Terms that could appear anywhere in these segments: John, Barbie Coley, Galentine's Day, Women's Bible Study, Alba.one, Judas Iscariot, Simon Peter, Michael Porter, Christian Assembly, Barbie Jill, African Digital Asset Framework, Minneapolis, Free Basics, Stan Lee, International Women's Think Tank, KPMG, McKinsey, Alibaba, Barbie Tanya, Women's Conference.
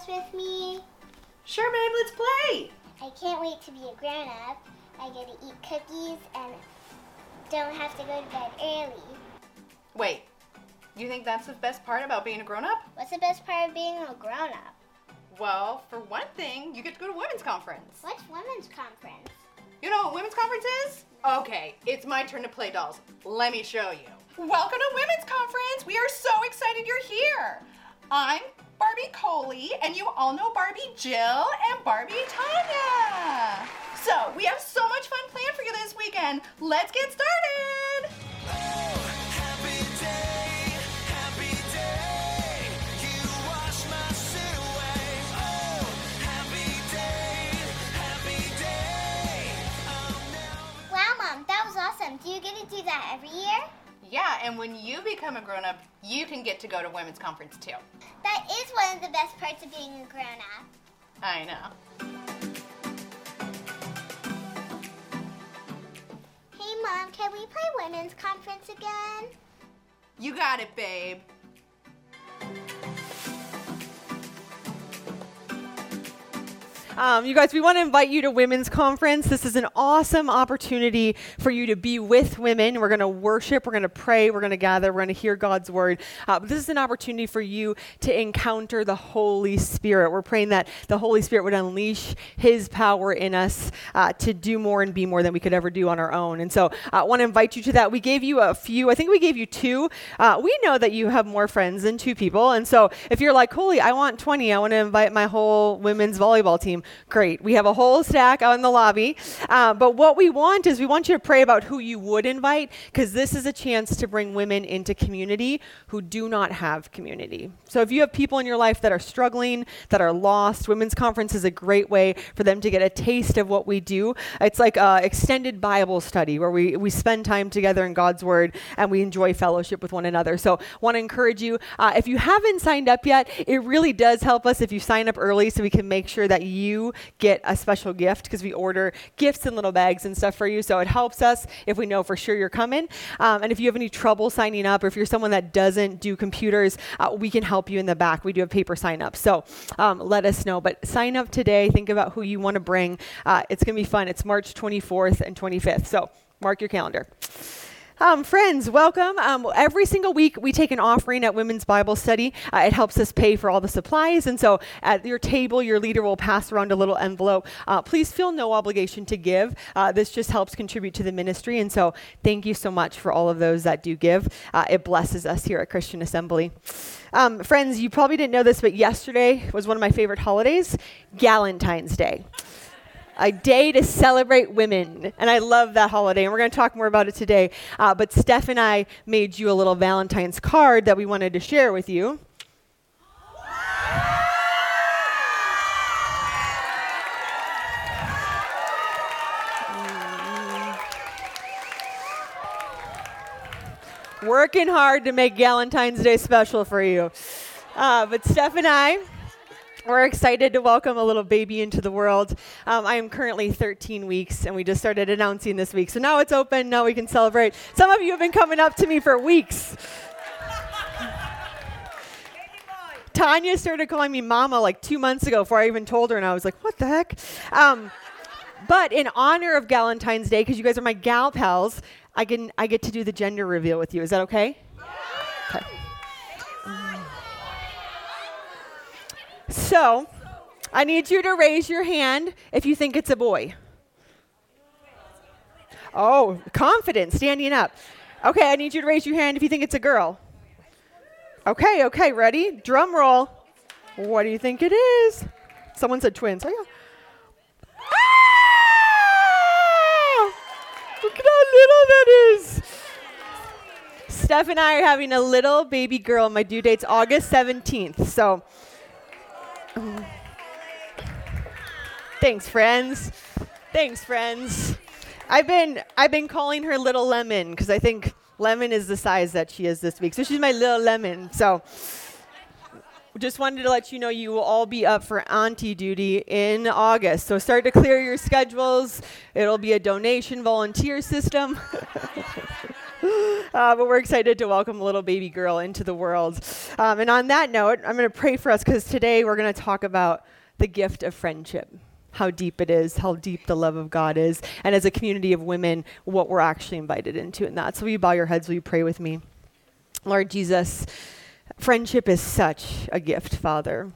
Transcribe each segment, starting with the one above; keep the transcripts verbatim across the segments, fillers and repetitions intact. house with me? Sure, babe, let's play. I can't wait to be a grown-up. I get to eat cookies and don't have to go to bed early. Wait, you think that's the best part about being a grown-up? What's the best part of being a grown-up? Well, for one thing, you get to go to Women's Conference. What's Women's Conference? You know what Women's Conference is? Okay, it's my turn to play dolls. Let me show you. Welcome to Women's Conference. We are so excited you're here. I'm Barbie Coley, and you all know Barbie Jill and Barbie Tanya. So, we have so much fun planned for you this weekend. Let's get started. Oh. Do you get to do that every year? Yeah, and when you become a grown-up, you can get to go to Women's Conference too. That is one of the best parts of being a grown-up. I know. Hey, Mom, can we play Women's Conference again? You got it, babe. Um, you guys, we want to invite you to Women's Conference. This is an awesome opportunity for you to be with women. We're going to worship. We're going to pray. We're going to gather. We're going to hear God's word. Uh, but this is an opportunity for you to encounter the Holy Spirit. We're praying that the Holy Spirit would unleash his power in us uh, to do more and be more than we could ever do on our own. And so I uh, want to invite you to that. We gave you a few. I think we gave you two. Uh, we know that you have more friends than two people. And so if you're like, holy, I want twenty. I want to invite my whole women's volleyball team. Great. We have a whole stack out in the lobby. Uh, but what we want is we want you to pray about who you would invite, because this is a chance to bring women into community who do not have community. So if you have people in your life that are struggling, that are lost, Women's Conference is a great way for them to get a taste of what we do. It's like an extended Bible study where we, we spend time together in God's word and we enjoy fellowship with one another. So I want to encourage you, uh, if you haven't signed up yet, it really does help us if you sign up early so we can make sure that you get a special gift, because we order gifts and little bags and stuff for you. So it helps us if we know for sure you're coming. Um, and if you have any trouble signing up, or if you're someone that doesn't do computers, uh, we can help you in the back. We do have paper sign up. So um, let us know. But sign up today. Think about who you want to bring. Uh, it's going to be fun. It's March twenty-fourth and twenty-fifth. So mark your calendar. Um, friends, welcome. Um, every single week we take an offering at Women's Bible Study. Uh, it helps us pay for all the supplies. And so at your table, your leader will pass around a little envelope. Uh, please feel no obligation to give. Uh, this just helps contribute to the ministry. And so thank you so much for all of those that do give. Uh, it blesses us here at Christian Assembly. Um, friends, you probably didn't know this, but yesterday was one of my favorite holidays, Galentine's Day. A day to celebrate women. And I love that holiday. And we're going to talk more about it today. Uh, but Steph and I made you a little Valentine's card that we wanted to share with you. Mm. Working hard to make Galentine's Day special for you. Uh, but Steph and I... We're excited to welcome a little baby into the world. Um, I am currently thirteen weeks, and we just started announcing this week. So now it's open. Now we can celebrate. Some of you have been coming up to me for weeks. Tanya started calling me mama like two months ago before I even told her, and I was like, what the heck? Um, but in honor of Galentine's Day, because you guys are my gal pals, I can I get to do the gender reveal with you. Is that okay? Okay. So, I need you to raise your hand if you think it's a boy. Oh, confident, standing up. Okay, I need you to raise your hand if you think it's a girl. Okay, okay, ready? Drum roll. What do you think it is? Someone said twins. Oh, yeah. Ah! Look at how little that is. Steph and I are having a little baby girl. My due date's August seventeenth, so... Thanks, friends. Thanks, friends. I've been I've been calling her Little Lemon because I think Lemon is the size that she is this week. So she's my Little Lemon. So just wanted to let you know you will all be up for auntie duty in August. So start to clear your schedules. It'll be a donation volunteer system. Uh, but we're excited to welcome little baby girl into the world. Um, and on that note, I'm going to pray for us, because today we're going to talk about the gift of friendship, how deep it is, how deep the love of God is, and as a community of women, what we're actually invited into in that. So will you bow your heads? Will you pray with me? Lord Jesus, friendship is such a gift, Father.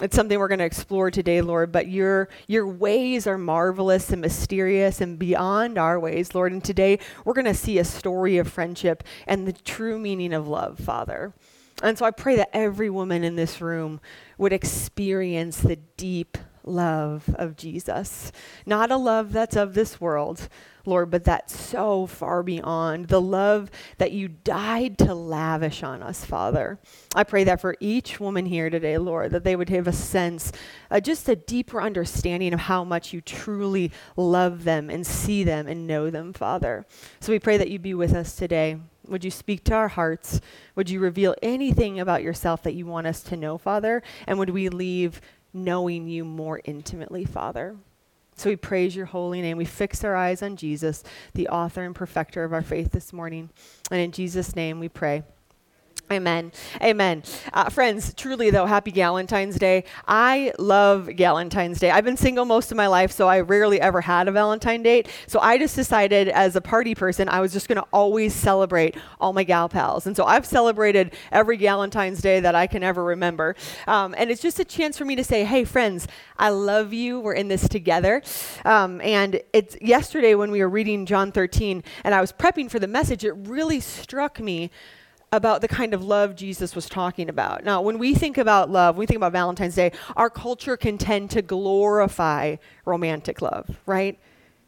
It's something we're going to explore today, Lord, but your your ways are marvelous and mysterious and beyond our ways, Lord. And today we're going to see a story of friendship and the true meaning of love, Father. And so I pray that every woman in this room would experience the deep love of Jesus. Not a love that's of this world, Lord, but that's so far beyond the love that you died to lavish on us, Father. I pray that for each woman here today, Lord, that they would have a sense, uh, just a deeper understanding of how much you truly love them and see them and know them, Father. So we pray that you be with us today. Would you speak to our hearts? Would you reveal anything about yourself that you want us to know, Father? And would we leave knowing you more intimately, Father? So we praise your holy name. We fix our eyes on Jesus, the author and perfecter of our faith this morning. And in Jesus' name we pray. Amen. Amen. Uh, friends, truly though, happy Galentine's Day. I love Galentine's Day. I've been single most of my life, so I rarely ever had a Valentine date. So I just decided as a party person, I was just going to always celebrate all my gal pals. And so I've celebrated every Galentine's Day that I can ever remember. Um, and it's just a chance for me to say, hey, friends, I love you. We're in this together. Um, and it's yesterday when we were reading John thirteen and I was prepping for the message, it really struck me about the kind of love Jesus was talking about. Now, when we think about love, when we think about Valentine's Day, our culture can tend to glorify romantic love, right?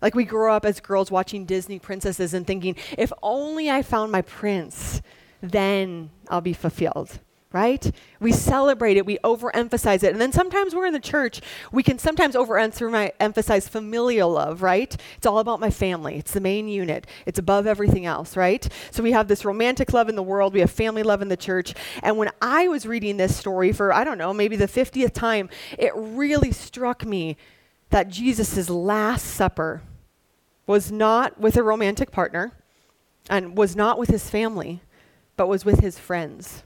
Like we grow up as girls watching Disney princesses and thinking, if only I found my prince, then I'll be fulfilled, right? We celebrate it, we overemphasize it. And then sometimes we're in the church, we can sometimes overemphasize familial love, right? It's all about my family. It's the main unit. It's above everything else, right? So we have this romantic love in the world, we have family love in the church. And when I was reading this story for, I don't know, maybe the fiftieth time, it really struck me that Jesus' Last Supper was not with a romantic partner and was not with his family, but was with his friends.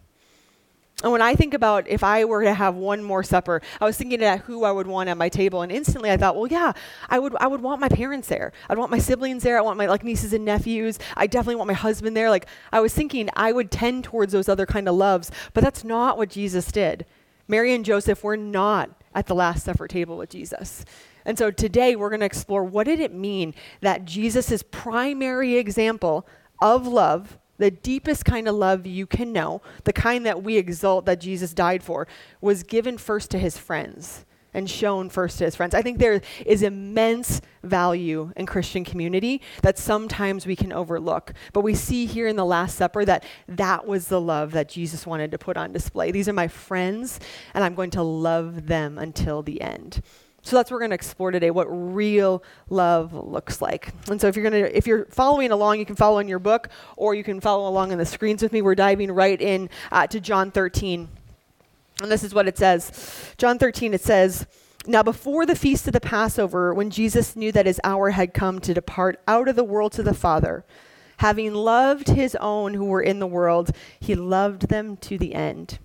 And when I think about if I were to have one more supper, I was thinking about who I would want at my table. And instantly I thought, well, yeah, I would I would want my parents there. I'd want my siblings there. I want my like nieces and nephews. I definitely want my husband there. Like I was thinking I would tend towards those other kind of loves, but that's not what Jesus did. Mary and Joseph were not at the Last Supper table with Jesus. And so today we're going to explore what did it mean that Jesus' primary example of love, the deepest kind of love you can know, the kind that we exalt that Jesus died for, was given first to his friends and shown first to his friends. I think there is immense value in Christian community that sometimes we can overlook. But we see here in the Last Supper that that was the love that Jesus wanted to put on display. These are my friends, and I'm going to love them until the end. So that's what we're going to explore today, what real love looks like. And so if you're going to, if you're following along, you can follow in your book or you can follow along on the screens with me. We're diving right in uh, to John thirteen. And this is what it says. John thirteen, it says, "Now before the feast of the Passover, when Jesus knew that his hour had come to depart out of the world to the Father, having loved his own who were in the world, he loved them to the end.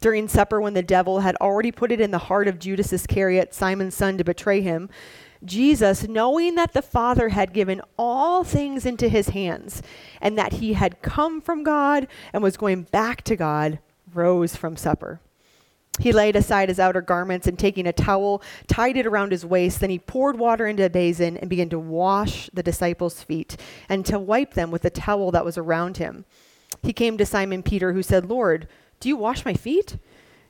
During supper, when the devil had already put it in the heart of Judas Iscariot, Simon's son, to betray him, Jesus, knowing that the Father had given all things into his hands and that he had come from God and was going back to God, rose from supper. He laid aside his outer garments and taking a towel, tied it around his waist. Then he poured water into a basin and began to wash the disciples' feet and to wipe them with the towel that was around him. He came to Simon Peter, who said, 'Lord, do you wash my feet?'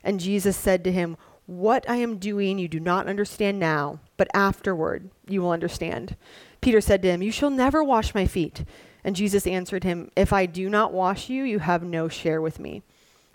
And Jesus said to him, 'What I am doing you do not understand now, but afterward you will understand.' Peter said to him, 'You shall never wash my feet.' And Jesus answered him, 'If I do not wash you, you have no share with me.'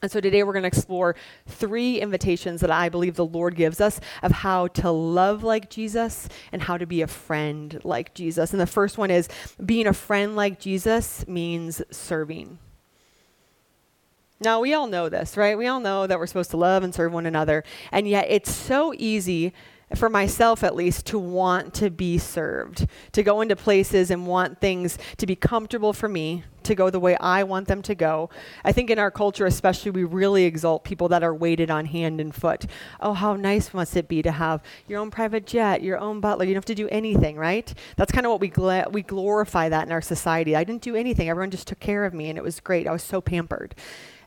And so today we're going to explore three invitations that I believe the Lord gives us of how to love like Jesus and how to be a friend like Jesus. And the first one is, being a friend like Jesus means serving. Now, we all know this, right? We all know that we're supposed to love and serve one another. And yet it's so easy, for myself at least, to want to be served, to go into places and want things to be comfortable for me, to go the way I want them to go. I think in our culture especially, we really exalt people that are waited on hand and foot. Oh, how nice must it be to have your own private jet, your own butler. You don't have to do anything, right? That's kind of what we gla- we glorify that in our society. I didn't do anything. Everyone just took care of me, and it was great. I was so pampered.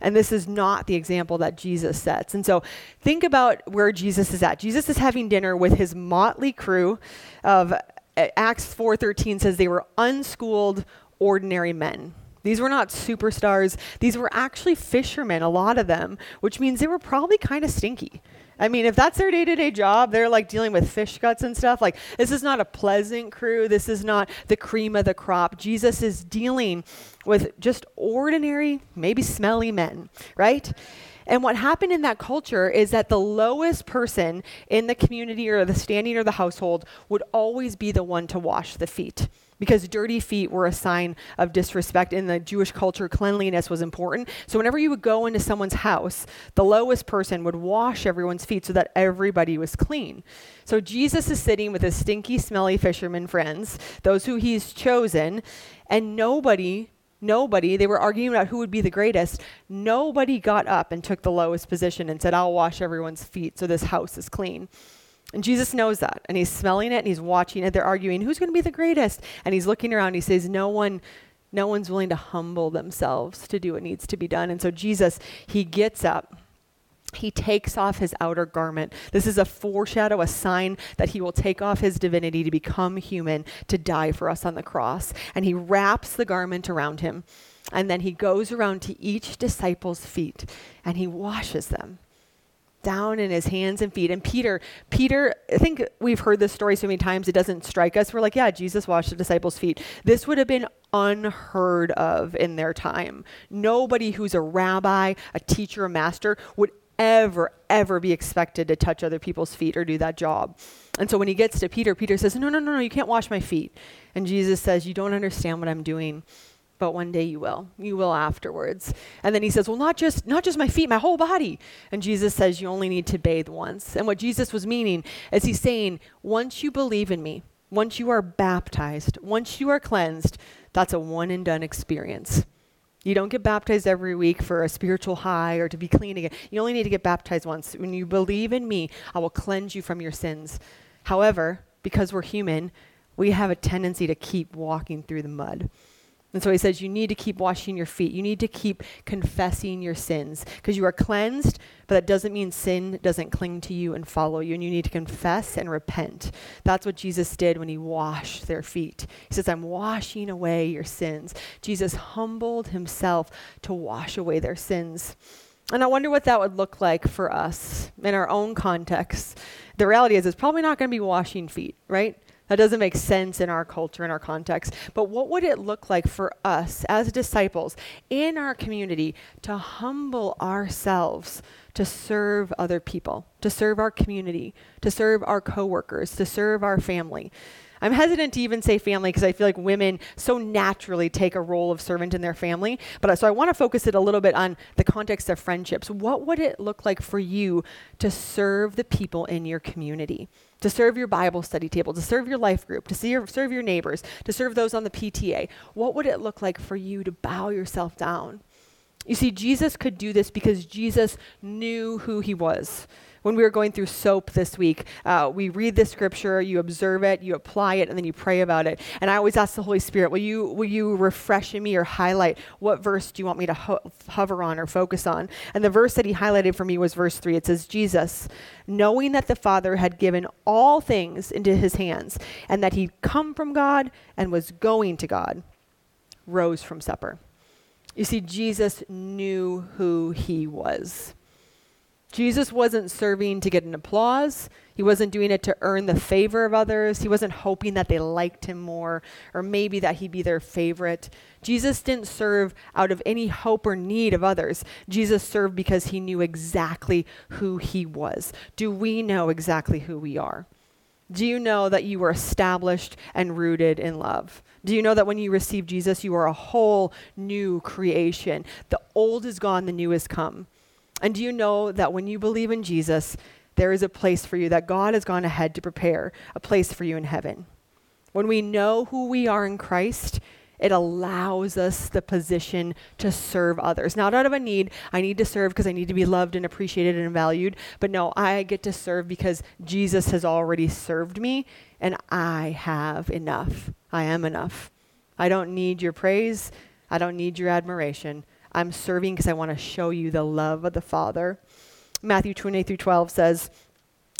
And this is not the example that Jesus sets. And so think about where Jesus is at. Jesus is having dinner with his motley crew of uh, Acts four thirteen says they were unschooled, ordinary men. These were not superstars. These were actually fishermen, a lot of them, which means they were probably kind of stinky. I mean, if that's their day-to-day job, they're like dealing with fish guts and stuff. Like, this is not a pleasant crew. This is not the cream of the crop. Jesus is dealing with just ordinary, maybe smelly men, right? And what happened in that culture is that the lowest person in the community or the standing or the household would always be the one to wash the feet, because dirty feet were a sign of disrespect. In the Jewish culture, cleanliness was important. So whenever you would go into someone's house, the lowest person would wash everyone's feet so that everybody was clean. So Jesus is sitting with his stinky, smelly fishermen friends, those who he's chosen, and nobody, nobody, they were arguing about who would be the greatest. Nobody got up and took the lowest position and said, I'll wash everyone's feet so this house is clean. And Jesus knows that, and he's smelling it, and he's watching it. They're arguing, who's going to be the greatest? And he's looking around, and he says, no one, no one's willing to humble themselves to do what needs to be done. And so Jesus, he gets up. He takes off his outer garment. This is a foreshadow, a sign that he will take off his divinity to become human, to die for us on the cross. And he wraps the garment around him. And then he goes around to each disciple's feet, and he washes them down in his hands and feet. And Peter, Peter, I think we've heard this story so many times, it doesn't strike us. We're like, yeah, Jesus washed the disciples' feet. This would have been unheard of in their time. Nobody who's a rabbi, a teacher, a master would ever, ever be expected to touch other people's feet or do that job. And so when he gets to Peter, Peter says, no, no, no, no, you can't wash my feet. And Jesus says, you don't understand what I'm doing, but one day you will. You will afterwards. And then he says, well, not just not just my feet, my whole body. And Jesus says, you only need to bathe once. And what Jesus was meaning is he's saying, once you believe in me, once you are baptized, once you are cleansed, that's a one and done experience. You don't get baptized every week for a spiritual high or to be clean again. You only need to get baptized once. When you believe in me, I will cleanse you from your sins. However, because we're human, we have a tendency to keep walking through the mud. And so he says, you need to keep washing your feet. You need to keep confessing your sins, because you are cleansed, but that doesn't mean sin doesn't cling to you and follow you. And you need to confess and repent. That's what Jesus did when he washed their feet. He says, I'm washing away your sins. Jesus humbled himself to wash away their sins. And I wonder what that would look like for us in our own context. The reality is, it's probably not going to be washing feet, right? That doesn't make sense in our culture, in our context. But what would it look like for us as disciples in our community to humble ourselves, to serve other people, to serve our community, to serve our coworkers, to serve our family? I'm hesitant to even say family, because I feel like women so naturally take a role of servant in their family. But so I want to focus it a little bit on the context of friendships. What would it look like for you to serve the people in your community, to serve your Bible study table, to serve your life group, to serve your neighbors, to serve those on the P T A? What would it look like for you to bow yourself down? You see, Jesus could do this because Jesus knew who he was. when we were going through soap this week, uh, we read the scripture, you observe it, you apply it, and then you pray about it. And I always ask the Holy Spirit, will you will you refresh in me or highlight what verse do you want me to ho- hover on or focus on? And the verse that he highlighted for me was verse three. It says, Jesus, knowing that the Father had given all things into his hands and that he'd come from God and was going to God, rose from supper. You see, Jesus knew who he was. Jesus wasn't serving to get an applause. He wasn't doing it to earn the favor of others. He wasn't hoping that they liked him more or maybe that he'd be their favorite. Jesus didn't serve out of any hope or need of others. Jesus served because he knew exactly who he was. Do we know exactly who we are? Do you know that you were established and rooted in love? Do you know that when you receive Jesus, you are a whole new creation? The old is gone, the new has come. And do you know that when you believe in Jesus, there is a place for you that God has gone ahead to prepare, a place for you in heaven? When we know who we are in Christ, it allows us the position to serve others. Not out of a need, I need to serve because I need to be loved and appreciated and valued, but no, I get to serve because Jesus has already served me and I have enough. I am enough. I don't need your praise. I don't need your admiration. I'm serving because I want to show you the love of the Father. Matthew twenty-eight through twelve says,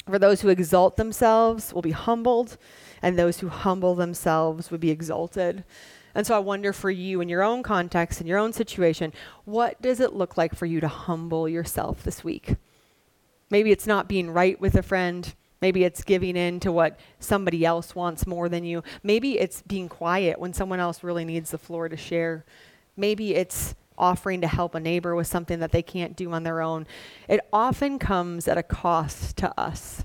for those who exalt themselves will be humbled, and those who humble themselves will be exalted. And so I wonder for you in your own context, in your own situation, what does it look like for you to humble yourself this week? Maybe it's not being right with a friend. Maybe it's giving in to what somebody else wants more than you. Maybe it's being quiet when someone else really needs the floor to share. Maybe it's offering to help a neighbor with something that they can't do on their own. It often comes at a cost to us.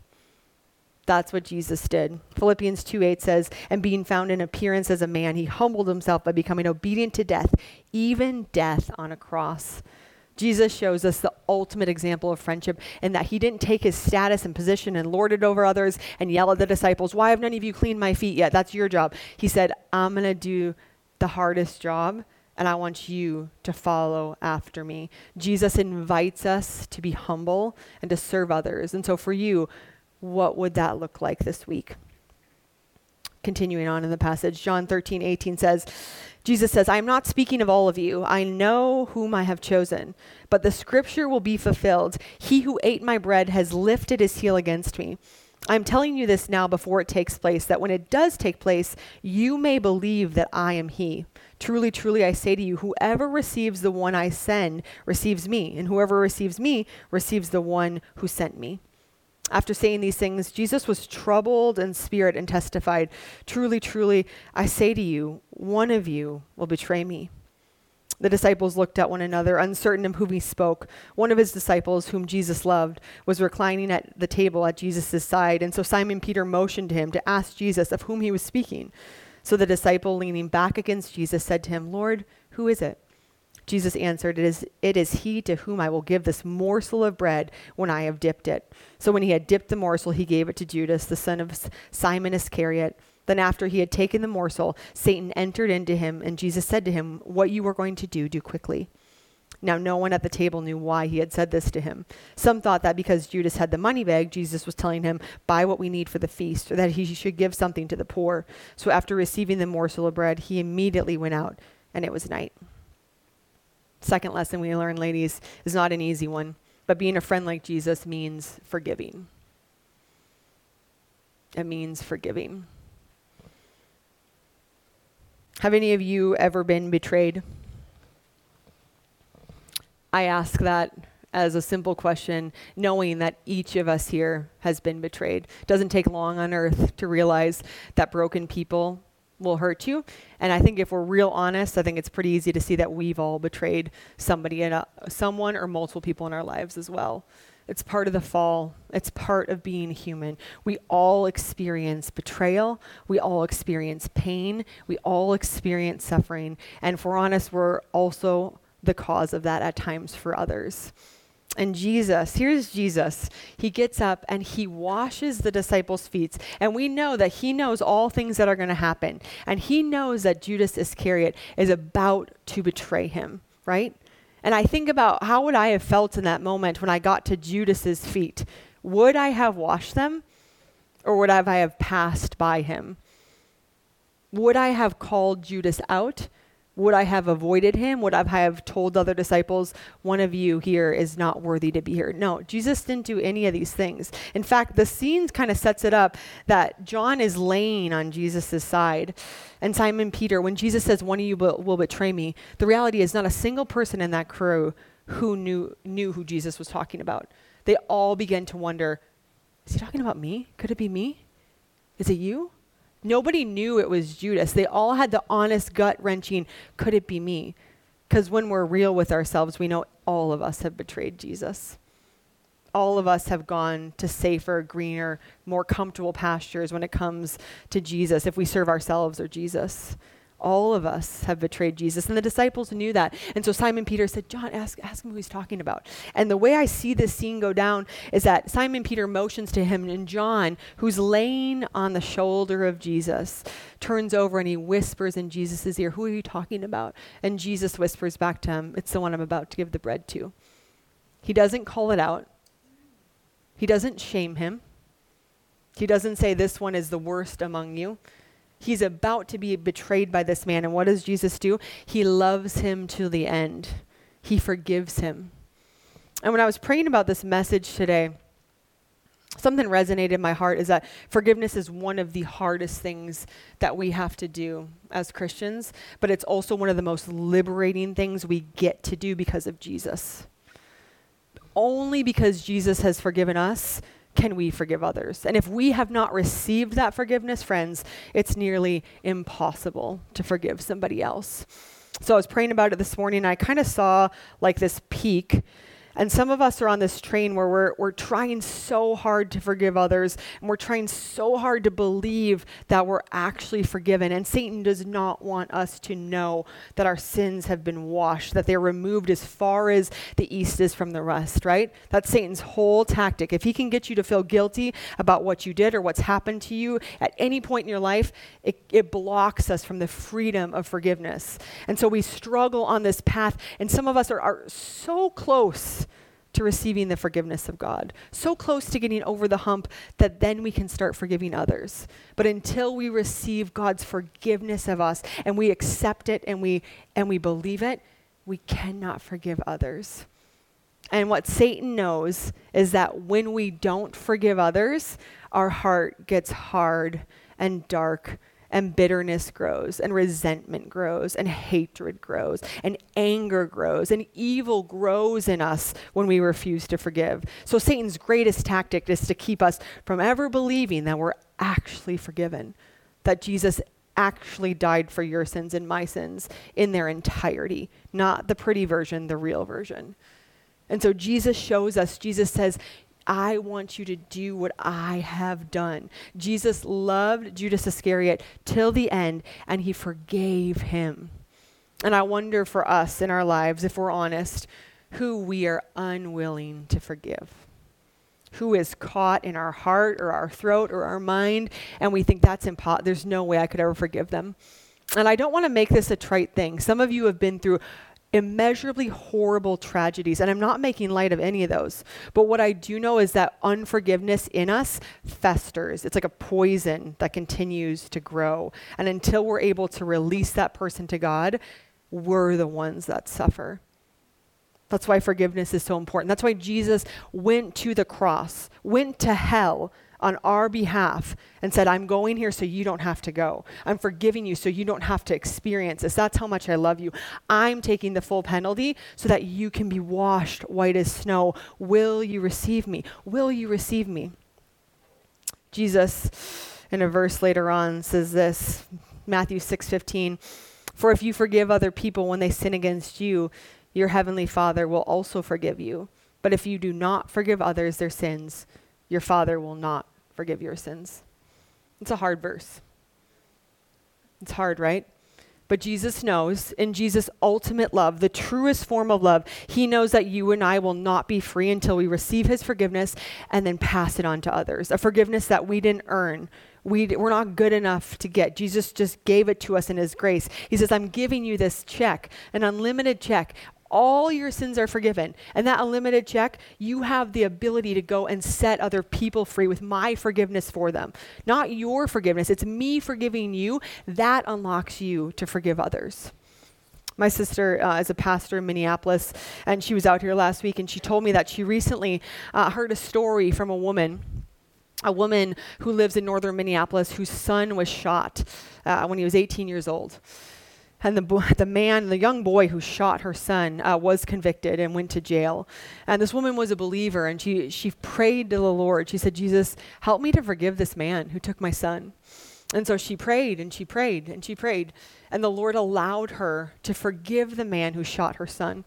That's what Jesus did. Philippians two eight says, and being found in appearance as a man, he humbled himself by becoming obedient to death, even death on a cross. Jesus shows us the ultimate example of friendship in that he didn't take his status and position and lord it over others and yell at the disciples, why have none of you cleaned my feet yet? That's your job. He said, I'm going to do the hardest job and I want you to follow after me. Jesus invites us to be humble and to serve others. And so for you, what would that look like this week? Continuing on in the passage, John thirteen eighteen says, Jesus says, I am not speaking of all of you. I know whom I have chosen, but the scripture will be fulfilled. He who ate my bread has lifted his heel against me. I'm telling you this now before it takes place, that when it does take place, you may believe that I am he. Truly, truly, I say to you, whoever receives the one I send receives me, and whoever receives me receives the one who sent me. After saying these things, Jesus was troubled in spirit and testified, truly, truly, I say to you, one of you will betray me. The disciples looked at one another, uncertain of whom he spoke. One of his disciples, whom Jesus loved, was reclining at the table at Jesus' side. And so Simon Peter motioned to him to ask Jesus of whom he was speaking. So the disciple, leaning back against Jesus, said to him, Lord, who is it? Jesus answered, it is it is he to whom I will give this morsel of bread when I have dipped it. So when he had dipped the morsel, he gave it to Judas, the son of Simon Iscariot. Then after he had taken the morsel, Satan entered into him, and Jesus said to him, what you are going to do, do quickly. Now no one at the table knew why he had said this to him. Some thought that because Judas had the money bag, Jesus was telling him, buy what we need for the feast, or that he should give something to the poor. So after receiving the morsel of bread, he immediately went out, and it was night. Second lesson we learn, ladies, is not an easy one, but being a friend like Jesus means forgiving. It means forgiving. Have any of you ever been betrayed? I ask that as a simple question, knowing that each of us here has been betrayed. It doesn't take long on earth to realize that broken people will hurt you. And I think if we're real honest, I think it's pretty easy to see that we've all betrayed somebody, in a, someone or multiple people in our lives as well. It's part of the fall. It's part of being human. We all experience betrayal. We all experience pain. We all experience suffering. And if we're honest, we're also the cause of that at times for others. And Jesus, here's Jesus, he gets up and he washes the disciples' feet. And we know that he knows all things that are going to happen. And he knows that Judas Iscariot is about to betray him, right? And I think about how would I have felt in that moment when I got to Judas's feet? would I have washed them, or would I have passed by him? Would I have called Judas out? Would I have avoided him? Would I have told other disciples, one of you here is not worthy to be here? No, Jesus didn't do any of these things. In fact, the scene kind of sets it up that John is laying on Jesus' side. And Simon Peter, when Jesus says, one of you will, will betray me, the reality is not a single person in that crew who knew, knew who Jesus was talking about. They all began to wonder, is he talking about me? Could it be me? Is it you? Nobody knew it was Judas. They all had the honest, gut-wrenching, could it be me? Because when we're real with ourselves, we know all of us have betrayed Jesus. All of us have gone to safer, greener, more comfortable pastures when it comes to Jesus, if we serve ourselves or Jesus. All of us have betrayed Jesus. And the disciples knew that. And so Simon Peter said, John, ask, ask him who he's talking about. And the way I see this scene go down is that Simon Peter motions to him, and John, who's laying on the shoulder of Jesus, turns over and he whispers in Jesus' ear, who are you talking about? And Jesus whispers back to him, it's the one I'm about to give the bread to. He doesn't call it out. He doesn't shame him. He doesn't say this one is the worst among you. He's about to be betrayed by this man. And what does Jesus do? He loves him to the end. He forgives him. And when I was praying about this message today, something resonated in my heart is that forgiveness is one of the hardest things that we have to do as Christians, but it's also one of the most liberating things we get to do because of Jesus. Only because Jesus has forgiven us can we forgive others. And if we have not received that forgiveness, friends, it's nearly impossible to forgive somebody else. So I was praying about it this morning, and I kind of saw like this peak. And some of us are on this train where we're we're trying so hard to forgive others, and we're trying so hard to believe that we're actually forgiven. And Satan does not want us to know that our sins have been washed, that they're removed as far as the east is from the west, right? That's Satan's whole tactic. If he can get you to feel guilty about what you did or what's happened to you at any point in your life, it, it blocks us from the freedom of forgiveness. And so we struggle on this path, and some of us are, are so close to receiving the forgiveness of God. So close to getting over the hump that then we can start forgiving others. But until we receive God's forgiveness of us and we accept it and we and we believe it, we cannot forgive others. And what Satan knows is that when we don't forgive others, our heart gets hard and dark, and bitterness grows, and resentment grows, and hatred grows, and anger grows, and evil grows in us when we refuse to forgive. So Satan's greatest tactic is to keep us from ever believing that we're actually forgiven, that Jesus actually died for your sins and my sins in their entirety, not the pretty version, the real version. And so Jesus shows us, Jesus says, I want you to do what I have done. Jesus loved Judas Iscariot till the end, and he forgave him. And I wonder for us in our lives, if we're honest, who we are unwilling to forgive, who is caught in our heart or our throat or our mind, and we think that's impossible. There's no way I could ever forgive them. And I don't want to make this a trite thing. Some of you have been through immeasurably horrible tragedies, and I'm not making light of any of those, but what I do know is that unforgiveness in us festers. It's like a poison that continues to grow, and until we're able to release that person to God, we're the ones that suffer. That's why forgiveness is so important. That's why Jesus went to the cross, went to hell on our behalf and said, I'm going here so you don't have to go. I'm forgiving you so you don't have to experience this. That's how much I love you. I'm taking the full penalty so that you can be washed white as snow. Will you receive me? Will you receive me? Jesus, in a verse later on, says this, Matthew six fifteen, for if you forgive other people when they sin against you, your heavenly Father will also forgive you. But if you do not forgive others their sins, your Father will not forgive your sins. It's a hard verse. It's hard, right? But Jesus knows, in Jesus' ultimate love, the truest form of love, he knows that you and I will not be free until we receive his forgiveness and then pass it on to others. A forgiveness that we didn't earn. We, we're not good enough to get. Jesus just gave it to us in his grace. He says, I'm giving you this check, an unlimited check. all your sins are forgiven. And that unlimited check, you have the ability to go and set other people free with my forgiveness for them. Not your forgiveness, it's me forgiving you. That unlocks you to forgive others. My sister uh, is a pastor in Minneapolis, and she was out here last week, and she told me that she recently uh, heard a story from a woman, a woman who lives in northern Minneapolis whose son was shot uh, when he was eighteen years old. And the bo- the man, the young boy who shot her son uh, was convicted and went to jail. And this woman was a believer, and she she prayed to the Lord. She said, "Jesus, help me to forgive this man who took my son." And so she prayed and she prayed and she prayed. And the Lord allowed her to forgive the man who shot her son.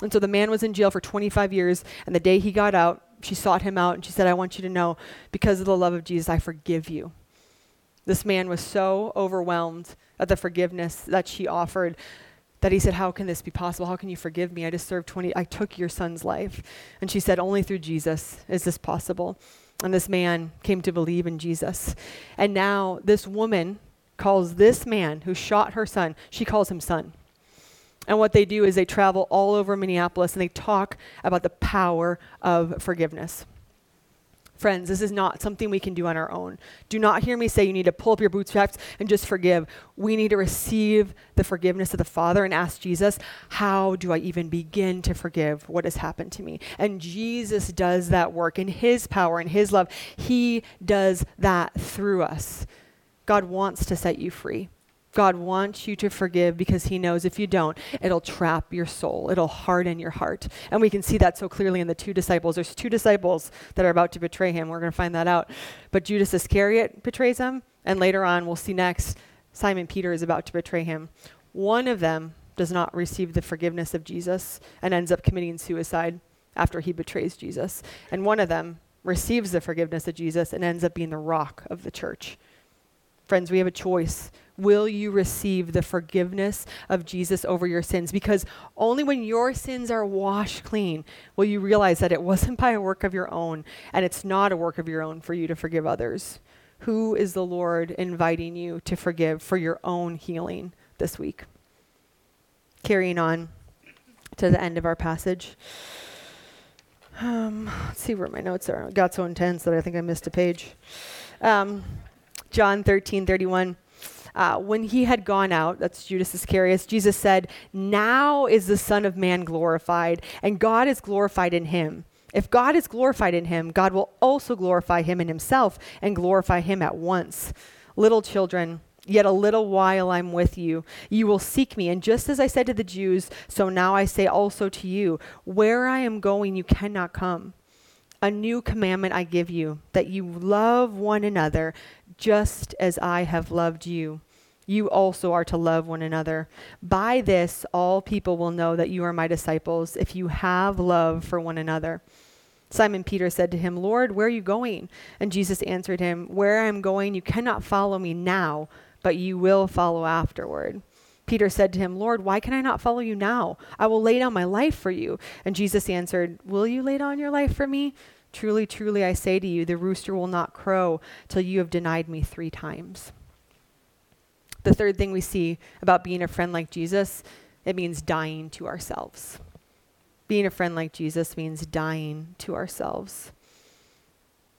And so the man was in jail for twenty-five years. And the day he got out, she sought him out and she said, "I want you to know, because of the love of Jesus, I forgive you." This man was so overwhelmed at the forgiveness that she offered that he said, "How can this be possible? How can you forgive me? I just served twenty, I took your son's life." And she said, "Only through Jesus is this possible." And this man came to believe in Jesus. And now this woman calls this man who shot her son, she calls him son. And what they do is they travel all over Minneapolis and they talk about the power of forgiveness. Friends, this is not something we can do on our own. Do not hear me say you need to pull up your bootstraps and just forgive. We need to receive the forgiveness of the Father and ask Jesus, how do I even begin to forgive what has happened to me? And Jesus does that work in his power, in his love. He does that through us. God wants to set you free. God wants you to forgive because he knows if you don't, it'll trap your soul. It'll harden your heart. And we can see that so clearly in the two disciples. There's two disciples that are about to betray him. We're going to find that out. But Judas Iscariot betrays him. And later on, we'll see next, Simon Peter is about to betray him. One of them does not receive the forgiveness of Jesus and ends up committing suicide after he betrays Jesus. And one of them receives the forgiveness of Jesus and ends up being the rock of the church. Friends, we have a choice. Will you receive the forgiveness of Jesus over your sins? Because only when your sins are washed clean will you realize that it wasn't by a work of your own, and it's not a work of your own for you to forgive others. Who is the Lord inviting you to forgive for your own healing this week? Carrying on to the end of our passage. Um, let's see where my notes are. It got so intense that I think I missed a page. Um, John thirteen thirty-one, uh, when he had gone out, that's Judas Iscariot, Jesus said, "Now is the Son of Man glorified, and God is glorified in him. If God is glorified in him, God will also glorify him in himself and glorify him at once. Little children, yet a little while I'm with you. You will seek me, and just as I said to the Jews, so now I say also to you, where I am going, you cannot come. A new commandment I give you, that you love one another just as I have loved you. You also are to love one another. By this, all people will know that you are my disciples, if you have love for one another." Simon Peter said to him, "Lord, where are you going?" And Jesus answered him, "Where I am going, you cannot follow me now, but you will follow afterward." Peter said to him, "Lord, why can I not follow you now? I will lay down my life for you." And Jesus answered, "Will you lay down your life for me? Truly, truly, I say to you, the rooster will not crow till you have denied me three times." The third thing we see about being a friend like Jesus, it means dying to ourselves. Being a friend like Jesus means dying to ourselves.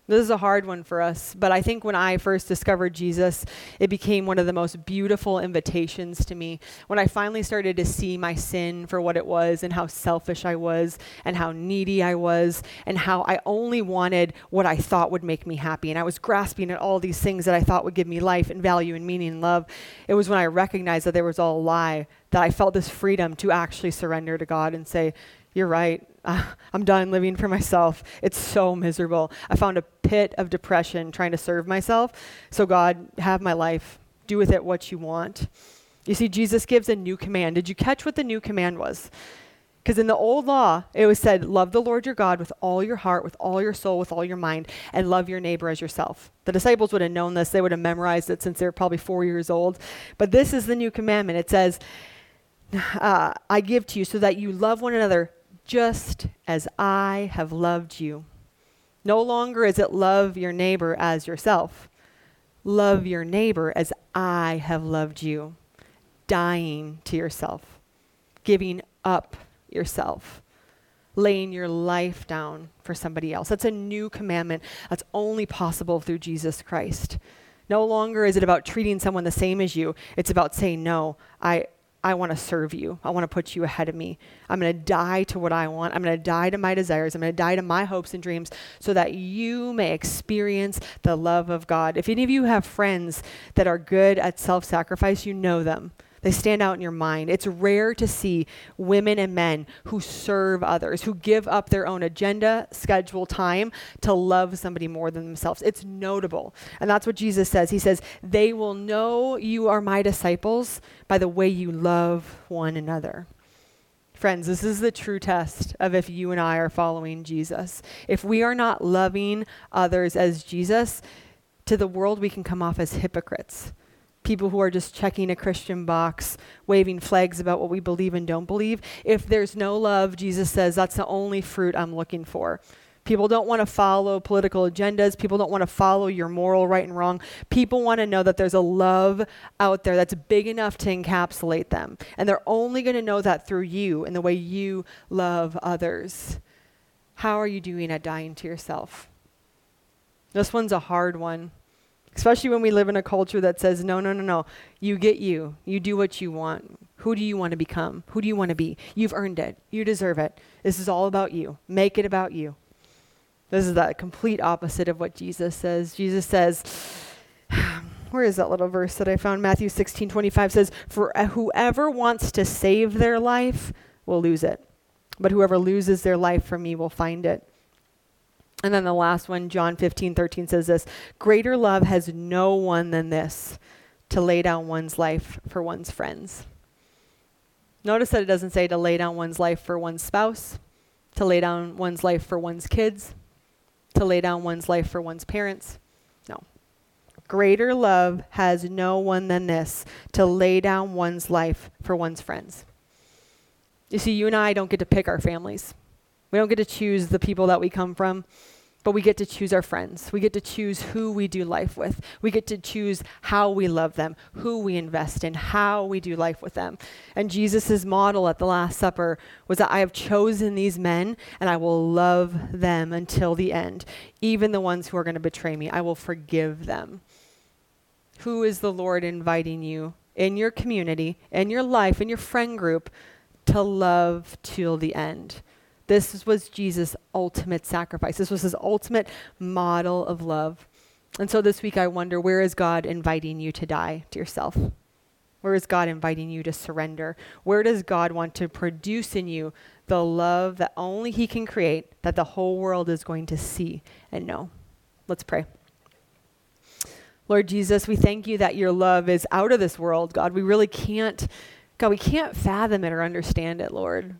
This is a hard one for us, but I think when I first discovered Jesus, it became one of the most beautiful invitations to me. When I finally started to see my sin for what it was and how selfish I was and how needy I was and how I only wanted what I thought would make me happy. And I was grasping at all these things that I thought would give me life and value and meaning and love. It was when I recognized that there was all a lie that I felt this freedom to actually surrender to God and say, "You're right. Uh, I'm done living for myself. It's so miserable. I found a pit of depression trying to serve myself. So God, have my life. Do with it what you want." You see, Jesus gives a new command. Did you catch what the new command was? Because in the old law, it was said, love the Lord your God with all your heart, with all your soul, with all your mind, and love your neighbor as yourself. The disciples would have known this. They would have memorized it since they were probably four years old. But this is the new commandment. It says, uh, I give to you so that you love one another just as I have loved you. No longer is it love your neighbor as yourself. Love your neighbor as I have loved you. Dying to yourself. Giving up yourself, laying your life down for somebody else. That's a new commandment that's only possible through Jesus Christ. No longer is it about treating someone the same as you. It's about saying, no, I I want to serve you. I want to put you ahead of me. I'm going to die to what I want. I'm going to die to my desires. I'm going to die to my hopes and dreams so that you may experience the love of God. If any of you have friends that are good at self-sacrifice, you know them. They stand out in your mind. It's rare to see women and men who serve others, who give up their own agenda, schedule, time to love somebody more than themselves. It's notable. And that's what Jesus says. He says, they will know you are my disciples by the way you love one another. Friends, this is the true test of if you and I are following Jesus. If we are not loving others as Jesus, to the world we can come off as hypocrites. People who are just checking a Christian box, waving flags about what we believe and don't believe. If there's no love, Jesus says, that's the only fruit I'm looking for. People don't want to follow political agendas. People don't want to follow your moral right and wrong. People want to know that there's a love out there that's big enough to encapsulate them. And they're only going to know that through you and the way you love others. How are you doing at dying to yourself? This one's a hard one. Especially when we live in a culture that says, no, no, no, no, you get you. You do what you want. Who do you want to become? Who do you want to be? You've earned it. You deserve it. This is all about you. Make it about you. This is the complete opposite of what Jesus says. Jesus says, where is that little verse that I found? Matthew sixteen twenty-five says, for whoever wants to save their life will lose it. But whoever loses their life for me will find it. And then the last one, John fifteen thirteen says this, greater love has no one than this, to lay down one's life for one's friends. Notice that it doesn't say to lay down one's life for one's spouse, to lay down one's life for one's kids, to lay down one's life for one's parents. No. Greater love has no one than this, to lay down one's life for one's friends. You see, you and I don't get to pick our families. We don't get to choose the people that we come from, but we get to choose our friends. We get to choose who we do life with. We get to choose how we love them, who we invest in, how we do life with them. And Jesus' model at the Last Supper was that I have chosen these men and I will love them until the end. Even the ones who are going to betray me, I will forgive them. Who is the Lord inviting you in your community, in your life, in your friend group to love till the end? This was Jesus' ultimate sacrifice. This was his ultimate model of love. And so this week I wonder, where is God inviting you to die to yourself? Where is God inviting you to surrender? Where does God want to produce in you the love that only he can create, that the whole world is going to see and know? Let's pray. Lord Jesus, we thank you that your love is out of this world, God. We really can't, God, we can't fathom it or understand it, Lord.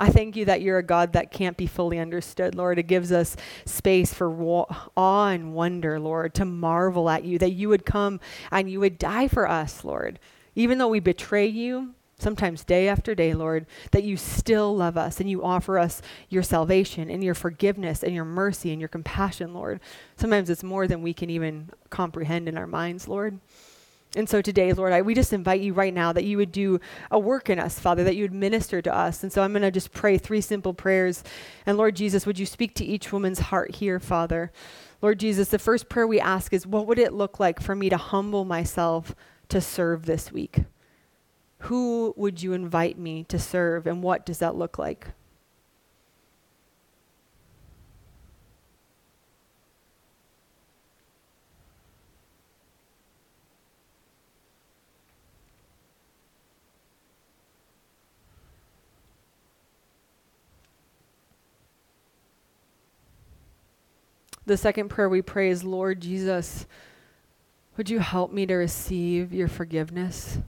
I thank you that you're a God that can't be fully understood, Lord. It gives us space for wa- awe and wonder, Lord, to marvel at you, that you would come and you would die for us, Lord. Even though we betray you, sometimes day after day, Lord, that you still love us and you offer us your salvation and your forgiveness and your mercy and your compassion, Lord. Sometimes it's more than we can even comprehend in our minds, Lord. And so today, Lord, I, we just invite you right now that you would do a work in us, Father, that you would minister to us. And so I'm going to just pray three simple prayers. And Lord Jesus, would you speak to each woman's heart here, Father? Lord Jesus, the first prayer we ask is, what would it look like for me to humble myself to serve this week? Who would you invite me to serve, and what does that look like? The second prayer we pray is, Lord Jesus, would you help me to receive your forgiveness?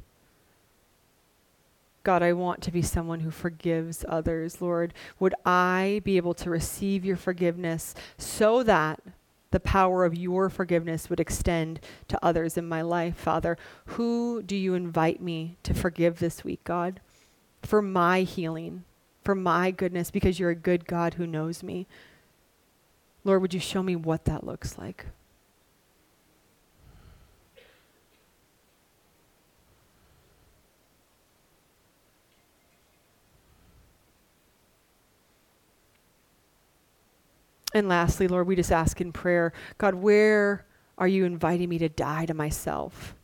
God, I want to be someone who forgives others, Lord. Would I be able to receive your forgiveness so that the power of your forgiveness would extend to others in my life, Father? Who do you invite me to forgive this week, God? For my healing, for my goodness, because you're a good God who knows me. Lord, would you show me what that looks like? And lastly, Lord, we just ask in prayer, God, where are you inviting me to die to myself?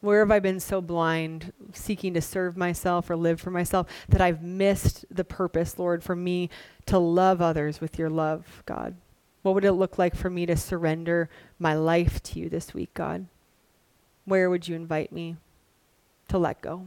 Where have I been so blind, seeking to serve myself or live for myself, that I've missed the purpose, Lord, for me to love others with your love, God? What would it look like for me to surrender my life to you this week, God? Where would you invite me to let go?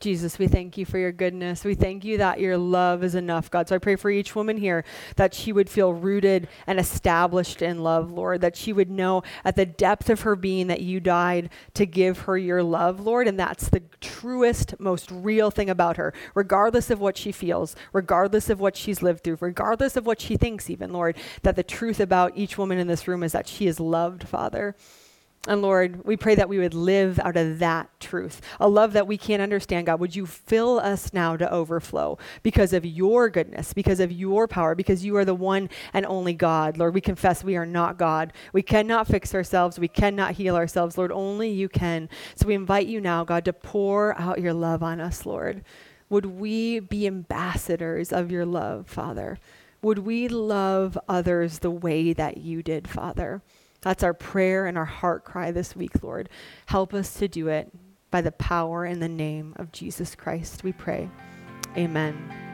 Jesus, we thank you for your goodness. We thank you that your love is enough, God. So I pray for each woman here that she would feel rooted and established in love, Lord, that she would know at the depth of her being that you died to give her your love, Lord, and that's the truest, most real thing about her, regardless of what she feels, regardless of what she's lived through, regardless of what she thinks even, Lord, that the truth about each woman in this room is that she is loved, Father. And Lord, we pray that we would live out of that truth, a love that we can't understand. God, would you fill us now to overflow because of your goodness, because of your power, because you are the one and only God. Lord, we confess we are not God. We cannot fix ourselves. We cannot heal ourselves. Lord, only you can. So we invite you now, God, to pour out your love on us, Lord. Would we be ambassadors of your love, Father? Would we love others the way that you did, Father? That's our prayer and our heart cry this week, Lord. Help us to do it by the power and the name of Jesus Christ, we pray. Amen.